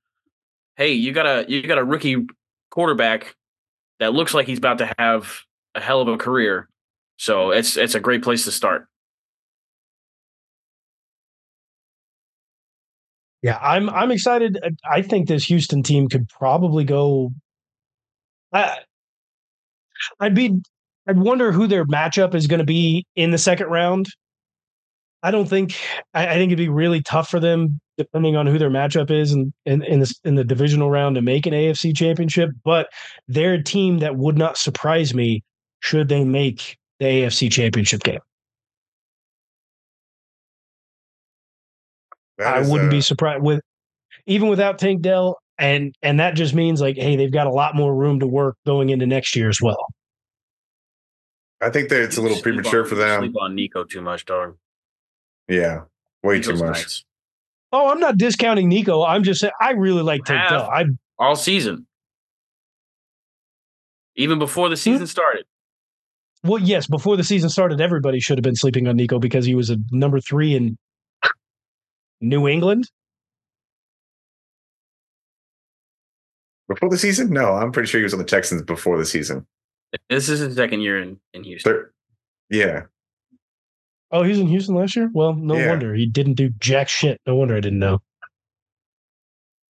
hey, you got a, you got a rookie quarterback that looks like he's about to have a hell of a career. So it's, it's a great place to start. Yeah, I'm, I'm excited. I think this Houston team could probably go. I, I'd be, I'd wonder who their matchup is going to be in the second round. I don't think, I, I think it'd be really tough for them, depending on who their matchup is in, in, in, the, in the divisional round, to make an A F C championship. But they're a team that would not surprise me should they make the A F C championship game. That I is, wouldn't uh, be surprised with, even without Tank Dell. And, and that just means like, hey, they've got a lot more room to work going into next year as well. I think that it's a little premature on, for them. Sleep on Nico too much, dog. Yeah. Way Nico's too much. Nice. Oh, I'm not discounting Nico. I'm just saying I really like Tank Dell. I all season. Even before the season mm-hmm. started. Well, yes, before the season started, everybody should have been sleeping on Nico because he was a number three in New England? Before the season? No, I'm pretty sure he was on the Texans before the season. This is his second year in, in Houston. They're, yeah. Oh, he was in Houston last year? Well, no yeah. wonder. He didn't do jack shit. No wonder I didn't know.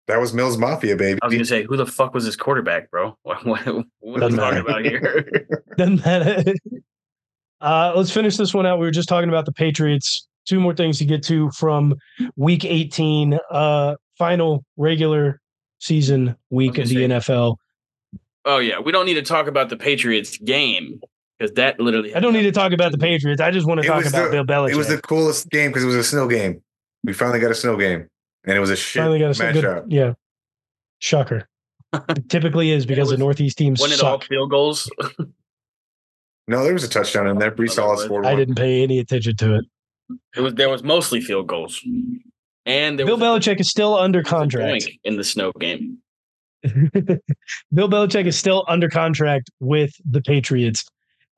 That was Mills Mafia, baby. I was going to say, who the fuck was his quarterback, bro? What, what, what are we talking about here? Doesn't matter. Uh, let's finish this one out. We were just talking about the Patriots. Two more things to get to from week eighteen, uh, final regular season week of the say, N F L. Oh, yeah. We don't need to talk about the Patriots game because that literally. I don't need to talk about the Patriots. I just want to talk about the, Bill Belichick. It was the coolest game because it was a snow game. We finally got a snow game and it was a shit matchup. Yeah. Shocker. It typically is because was, the Northeast teams suck. Wasn't it all field goals? No, there was a touchdown in there. Brees Hall scored one. I didn't pay any attention to it. It was there was mostly field goals, and there Bill was Belichick is still under contract in the snow game. Bill Belichick is still under contract with the Patriots.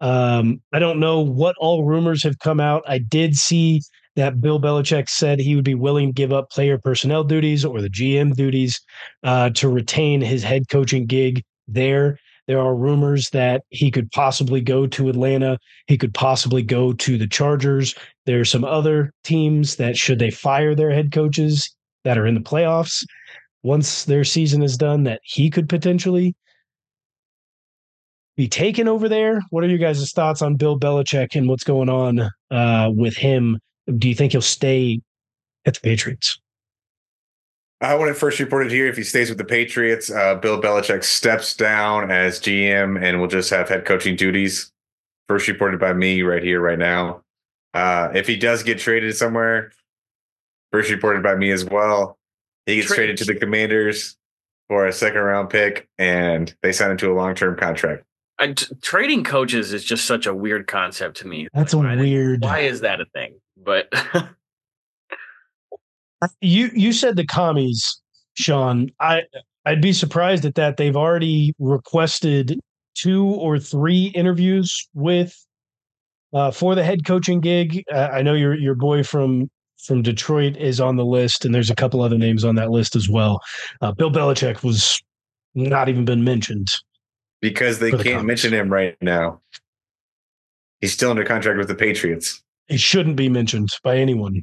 Um, I don't know what all rumors have come out. I did see that Bill Belichick said he would be willing to give up player personnel duties or the G M duties uh, to retain his head coaching gig there. There are rumors that he could possibly go to Atlanta. He could possibly go to the Chargers. There are some other teams that, should they fire their head coaches that are in the playoffs, once their season is done, that he could potentially be taken over there. What are your guys' thoughts on Bill Belichick and what's going on uh, with him? Do you think he'll stay at the Patriots? I want it first reported here. If he stays with the Patriots, uh, Bill Belichick steps down as G M and will just have head coaching duties. First reported by me right here, right now. Uh, if he does get traded somewhere, first reported by me as well. He gets Tra- traded to the Commanders for a second round pick and they sign him to a long-term contract. I, t- trading coaches is just such a weird concept to me. That's like, a why weird. Why is that a thing? But You you said the commies, Sean. I, I'd be surprised at that. They've already requested two or three interviews with uh, for the head coaching gig. Uh, I know your your boy from from Detroit is on the list, and there's a couple other names on that list as well. Uh, Bill Belichick was not even been mentioned. Because they the can't commies. mention him right now. He's still under contract with the Patriots. He shouldn't be mentioned by anyone.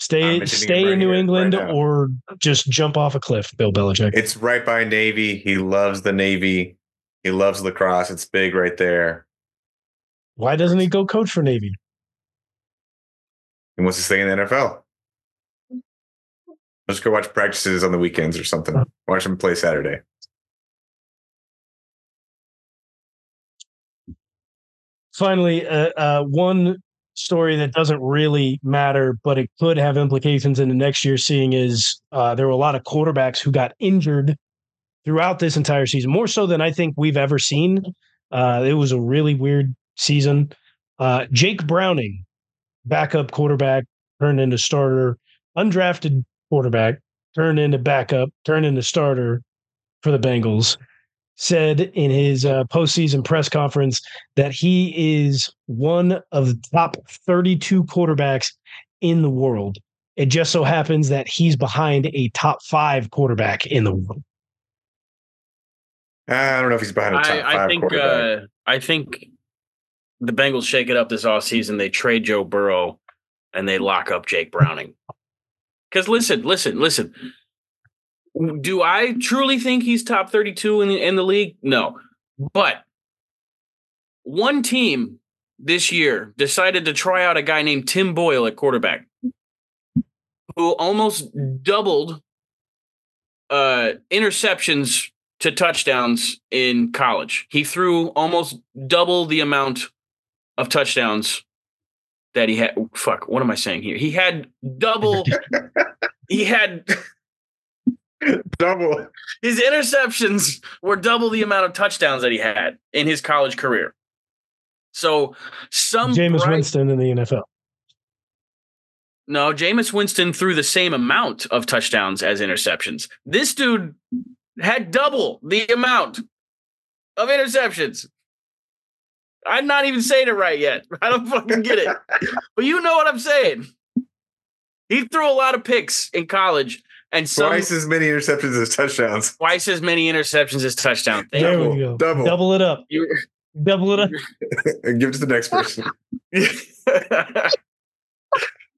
Stay stay right in New England right or just jump off a cliff, Bill Belichick. It's right by Navy. He loves the Navy. He loves lacrosse. It's big right there. Why doesn't he go coach for Navy? He wants to stay in the N F L. Let's go watch practices on the weekends or something. Watch him play Saturday. Finally, uh, uh, one... story that doesn't really matter, but it could have implications in the next year, seeing is uh, there were a lot of quarterbacks who got injured throughout this entire season, more so than I think we've ever seen. Uh, it was a really weird season. Uh, Jake Browning, backup quarterback, turned into starter, undrafted quarterback, turned into backup, turned into starter for the Bengals. said in his uh, postseason press conference that he is one of the top thirty-two quarterbacks in the world. It just so happens that he's behind a top five quarterback in the world. I don't know if he's behind a top I, five I think, quarterback. Uh, I think the Bengals shake it up this offseason. They trade Joe Burrow and they lock up Jake Browning. Because listen, listen, listen. Do I truly think he's top thirty-two in the, in the league? No. But one team this year decided to try out a guy named Tim Boyle at quarterback, who almost doubled uh, interceptions to touchdowns in college. He threw almost double the amount of touchdowns that he had. Fuck, what am I saying here? He had double. he had double. His interceptions were double the amount of touchdowns that he had in his college career. So some Jameis bright, Winston in the N F L. No, Jameis Winston threw the same amount of touchdowns as interceptions. This dude had double the amount of interceptions. I'm not even saying it right yet. I don't fucking get it. But you know what I'm saying. He threw a lot of picks in college. And some, twice as many interceptions as touchdowns. Twice as many interceptions as touchdowns. There double, we go. Double. double it up. You, double it up. And give it to the next person.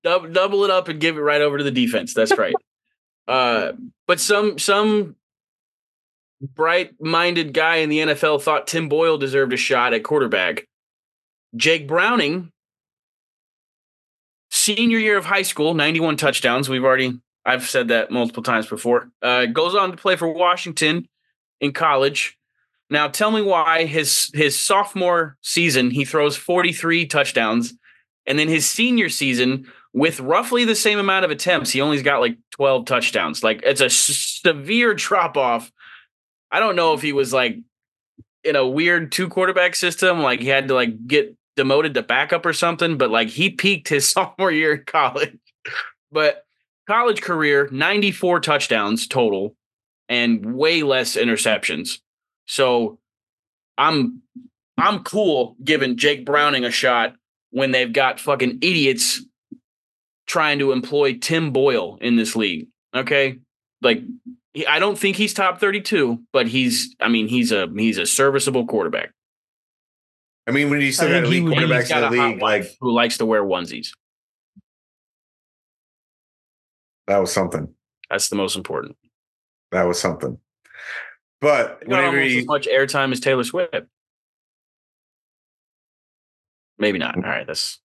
Double, double it up and give it right over to the defense. That's right. Uh, but some some bright-minded guy in the N F L thought Tim Boyle deserved a shot at quarterback. Jake Browning, senior year of high school, ninety-one touchdowns. We've already I've said that multiple times before. Uh, goes on to play for Washington in college. Now tell me why his his sophomore season he throws forty-three touchdowns, and then his senior season, with roughly the same amount of attempts, he only's got like twelve touchdowns. Like, it's a severe drop off. I don't know if he was like in a weird two quarterback system, like he had to like get demoted to backup or something, but like he peaked his sophomore year in college. But college career, ninety-four touchdowns total and way less interceptions. So I'm I'm cool giving Jake Browning a shot when they've got fucking idiots trying to employ Tim Boyle in this league. Okay? Like, I don't think he's top thirty-two, but he's, I mean, he's a, he's a serviceable quarterback. I mean, when you say that elite quarterbacks in the league, like, who likes to wear onesies. That was something. That's the most important. That was something. But whenever you, as much airtime as Taylor Swift. Maybe not. All right. That's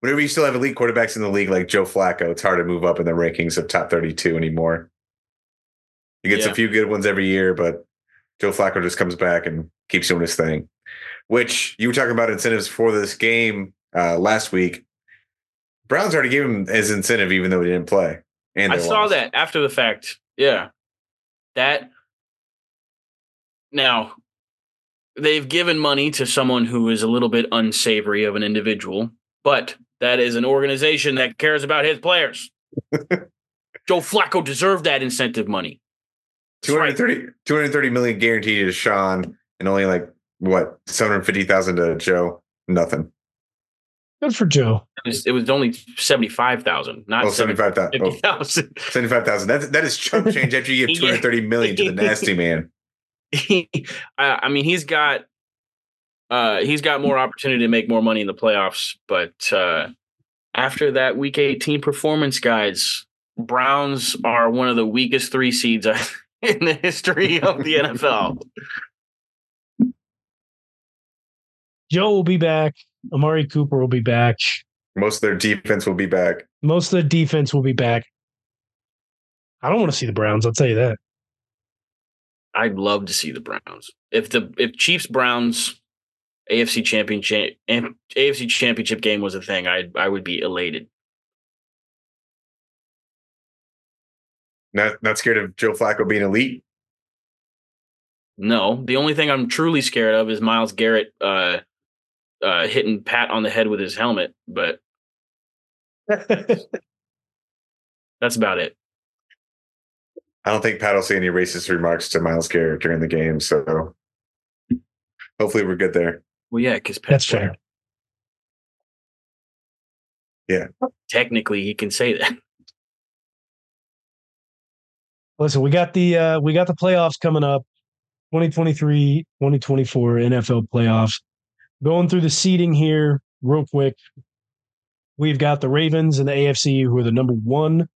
whenever you still have elite quarterbacks in the league like Joe Flacco, it's hard to move up in the rankings of top thirty-two anymore. He gets yeah. a few good ones every year, but Joe Flacco just comes back and keeps doing his thing, which you were talking about incentives for this game uh, last week. Browns already gave him his incentive, even though he didn't play. And I saw lost. that after the fact. Yeah. That. Now, they've given money to someone who is a little bit unsavory of an individual, but that is an organization that cares about his players. Joe Flacco deserved that incentive money. two hundred thirty, right. two hundred thirty million guaranteed to Sean, and only like what, seven hundred fifty thousand to Joe. Nothing. Good for Joe. It was, it was only seventy-five thousand, not oh, seventy-five thousand. Oh, seventy-five thousand. That that is chump change after you give two hundred thirty million to the nasty man. He, I mean, he's got. Uh, he's got more opportunity to make more money in the playoffs, but uh, after that Week eighteen performance, guys, Browns are one of the weakest three seeds in the history of the N F L. Joe will be back. Amari Cooper will be back. Most of their defense will be back. Most of the defense will be back. I don't want to see the Browns, I'll tell you that. I'd love to see the Browns. If the if Chiefs Browns A F C championship A F C championship game was a thing, I I would be elated. Not not scared of Joe Flacco being elite? No, the only thing I'm truly scared of is Myles Garrett uh, uh, hitting Pat on the head with his helmet, but that's about it. I don't think Pat will see any racist remarks to Myles Garrett during the game. So hopefully we're good there. Well, yeah, because Pat's fair. Yeah. Technically, he can say that. Listen, we got the uh, we got the playoffs coming up, twenty twenty-three, twenty twenty-four N F L playoffs. Going through the seeding here real quick. We've got the Ravens in the A F C, who are the number one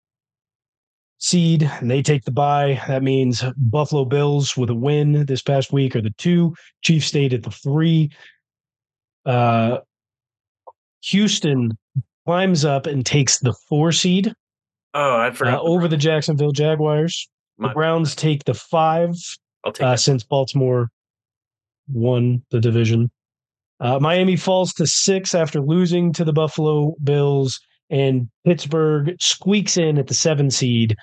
seed, and they take the bye. That means Buffalo Bills with a win this past week are the two. Chiefs stayed at the three. Uh, Houston climbs up and takes the four seed. Oh, I forgot. Uh, over the Jacksonville Jaguars. My the Browns bad. Take the five I'll take uh, since Baltimore won the division. Uh, Miami falls to six after losing to the Buffalo Bills, and Pittsburgh squeaks in at the seven seed,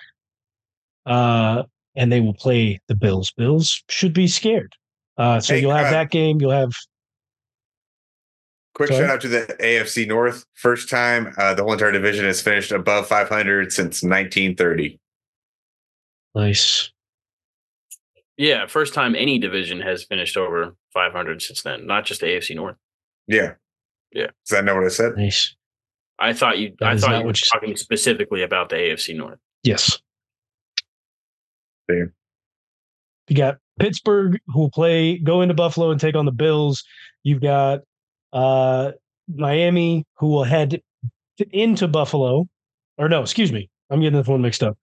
uh, and they will play the Bills. Bills should be scared. Uh, so hey, you'll have uh, that game. You'll have... Quick Sorry? shout out to the A F C North. First time uh, the whole entire division has finished above five hundred since nineteen thirty. Nice. Yeah, first time any division has finished over five hundred since then, not just the A F C North. Yeah. Yeah. Does that know what I said? Nice. I thought you that I thought you were talking said. specifically about the A F C North. Yes. Damn. You got Pittsburgh, who will play, go into Buffalo and take on the Bills. You've got uh, Miami, who will head to, into Buffalo. Or no, excuse me. I'm getting this one mixed up.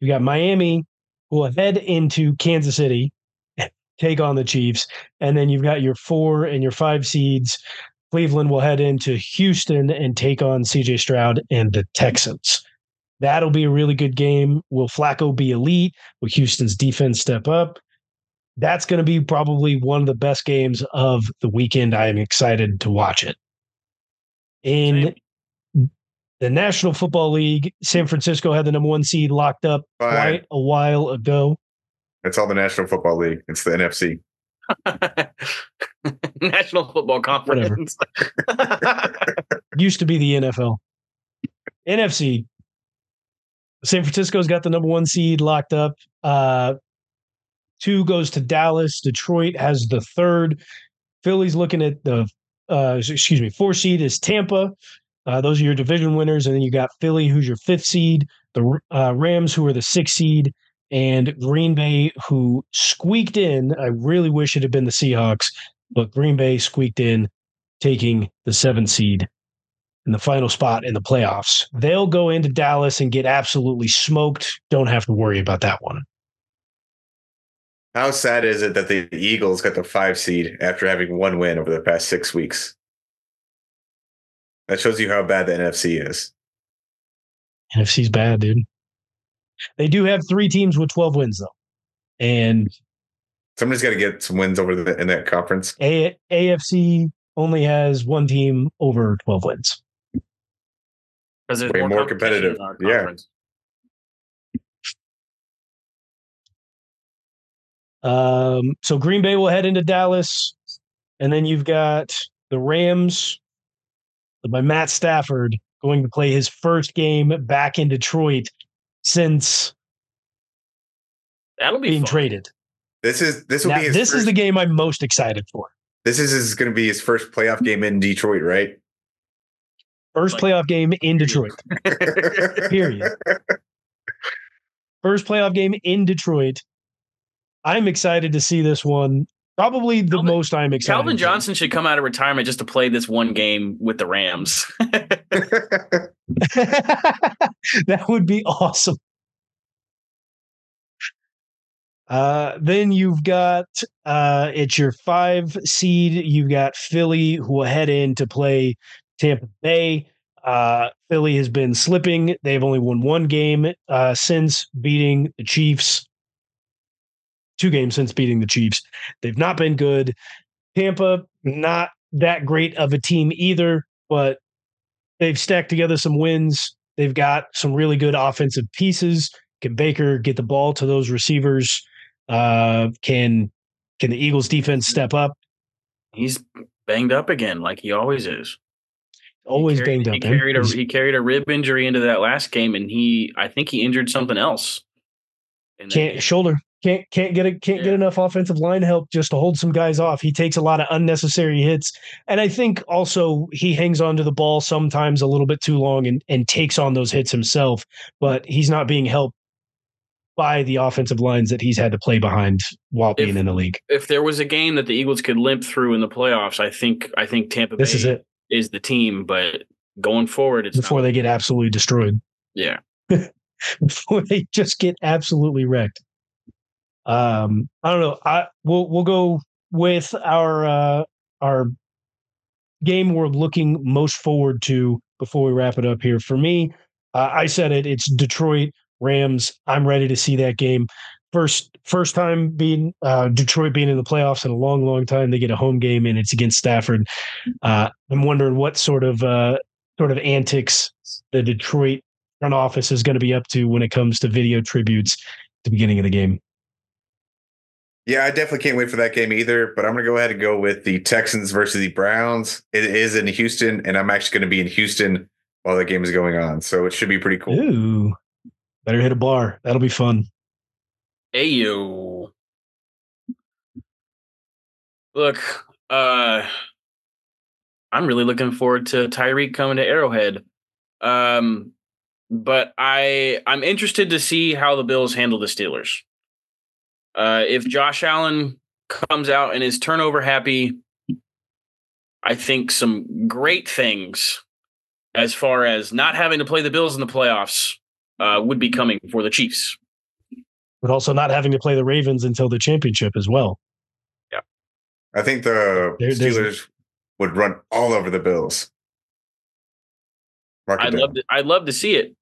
You got Miami, who will head into Kansas City, take on the Chiefs, and then you've got your four and your five seeds. Cleveland will head into Houston and take on C J Stroud and the Texans. That'll be a really good game. Will Flacco be elite? Will Houston's defense step up? That's going to be probably one of the best games of the weekend. I am excited to watch it. In the National Football League, San Francisco had the number one seed locked up Bye. quite a while ago. That's all the National Football League. It's the N F C. National Football Conference. Used to be the N F L. N F C. San Francisco's got the number one seed locked up. Uh, two goes to Dallas. Detroit has the third. Philly's looking at the, uh, excuse me, four seed is Tampa. Uh, those are your division winners. And then you got Philly, who's your fifth seed, the uh, Rams, who are the sixth seed, and Green Bay, who squeaked in. I really wish it had been the Seahawks, but Green Bay squeaked in, taking the seventh seed in the final spot in the playoffs. They'll go into Dallas and get absolutely smoked. Don't have to worry about that one. How sad is it that the Eagles got the five seed after having one win over the past six weeks? That shows you how bad the N F C is. N F C's bad, dude. They do have three teams with twelve wins, though. And somebody's got to get some wins over the, in that conference. A- AFC only has one team over twelve wins. Because it's way more, more competitive. Yeah. Um, so Green Bay will head into Dallas. And then you've got the Rams, by Matt Stafford, going to play his first game back in Detroit since that'll be being fun. traded. This is this will now, be his this first, is the game I'm most excited for. This is, is going to be his first playoff game in Detroit, right? First like, playoff game in Detroit. Period. First playoff game in Detroit. I'm excited to see this one. Probably the Calvin, most I'm excited. Calvin Johnson should come out of retirement just to play this one game with the Rams. That would be awesome. Uh, then you've got, uh, it's your five seed. You've got Philly, who will head in to play Tampa Bay. Uh, Philly has been slipping. They've only won one game uh, since beating the Chiefs. Two games since beating the Chiefs. They've not been good. Tampa, not that great of a team either, but they've stacked together some wins. They've got some really good offensive pieces. Can Baker get the ball to those receivers? Uh, can can the Eagles defense step up? He's banged up again, like he always is. Always he carried, banged up. He carried, a, he carried a rib injury into that last game, and he I think he injured something else. in that can't game. shoulder. Can't can't get a, can't yeah. get enough offensive line help just to hold some guys off. He takes a lot of unnecessary hits. And I think also he hangs on to the ball sometimes a little bit too long and, and takes on those hits himself, but he's not being helped by the offensive lines that he's had to play behind while being if, in the league. If there was a game that the Eagles could limp through in the playoffs, I think I think Tampa Bay this is, it. is the team, but going forward it's before not. they get absolutely destroyed. Yeah. Before they just get absolutely wrecked. Um, I don't know. I we'll we'll go with our uh, our game we're looking most forward to before we wrap it up here. For me, uh, I said it. It's Detroit Rams. I'm ready to see that game. First first time being uh, Detroit being in the playoffs in a long long time. They get a home game and it's against Stafford. Uh, I'm wondering what sort of uh, sort of antics the Detroit front office is going to be up to when it comes to video tributes at the beginning of the game. Yeah, I definitely can't wait for that game either, but I'm going to go ahead and go with the Texans versus the Browns. It is in Houston, and I'm actually going to be in Houston while the game is going on, so it should be pretty cool. Ooh, better hit a bar. That'll be fun. Ayo. Look, uh, I'm really looking forward to Tyreek coming to Arrowhead, um, but I, I'm interested to see how the Bills handle the Steelers. Uh, if Josh Allen comes out and is turnover happy, I think some great things as far as not having to play the Bills in the playoffs uh, would be coming for the Chiefs. But also not having to play the Ravens until the championship as well. Yeah. I think the there, Steelers would run all over the Bills. I'd love, to, I'd love to see it.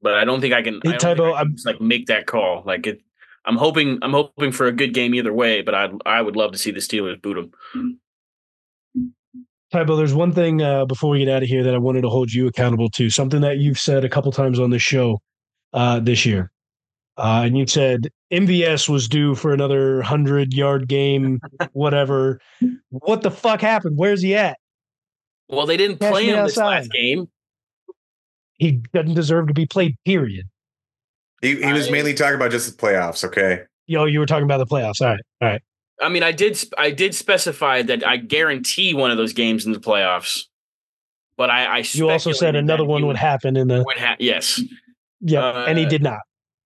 But I don't think I can, hey, I don't Ty think Bo, I can just, like make that call. Like it, I'm hoping I'm hoping for a good game either way. But I I would love to see the Steelers boot them. Ty Bo, there's one thing uh, before we get out of here that I wanted to hold you accountable to. Something that you've said a couple times on this show uh, this year, uh, and you said M V S was due for another hundred yard game, whatever. What the fuck happened? Where's he at? Well, they didn't Cash play him outside. This last game. He doesn't deserve to be played, period. He, he was I, mainly talking about just the playoffs, okay? Yo, you were talking about the playoffs. All right, all right. I mean, I did I did specify that I guarantee one of those games in the playoffs. But I, I You also said another one would, would happen in the... Ha- yes. Yeah, uh, and he did not.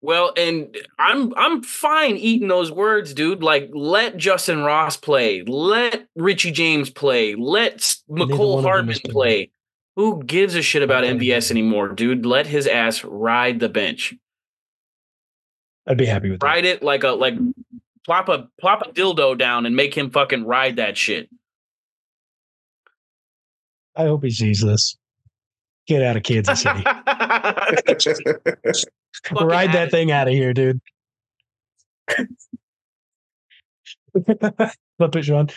Well, and I'm I'm fine eating those words, dude. Like, let Justin Ross play. Let Richie James play. Let McCole Hardman play. Them. Who gives a shit about M V S anymore, dude? Let his ass ride the bench. I'd be happy with that. Ride it like a like plop a plop a dildo down and make him fucking ride that shit. I hope he sees this. Get out of Kansas City. Ride that thing out of here, dude. Flip it, Sean.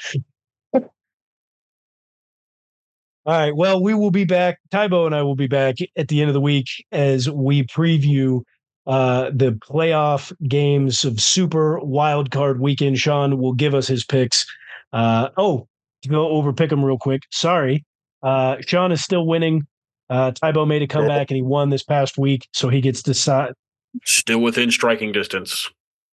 All right. Well, we will be back. Ty Bo and I will be back at the end of the week as we preview uh, the playoff games of Super Wild Card Weekend. Sean will give us his picks. Uh, oh, to go over pick them real quick. Sorry. Uh, Sean is still winning. Uh, Ty Bo made a comeback and he won this past week, so he gets to decide. Still within striking distance.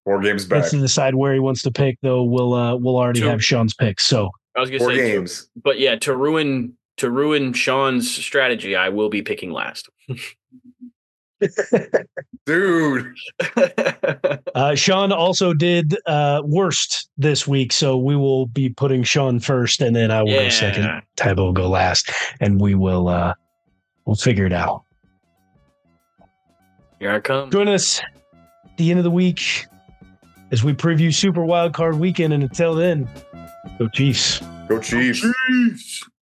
Four games back. Gets to decide where he wants to pick, though. We'll uh, we'll already Two. have Sean's picks. So I was going to say games, but yeah, to ruin. To ruin Sean's strategy, I will be picking last. Dude. uh, Sean also did uh, worst this week, so we will be putting Sean first, and then I will yeah. go second. Ty Bo will go last, and we will uh, we'll figure it out. Here I come. Join us at the end of the week as we preview Super Wild Card Weekend, and until then, go Chiefs. Go Chiefs. Go Chiefs.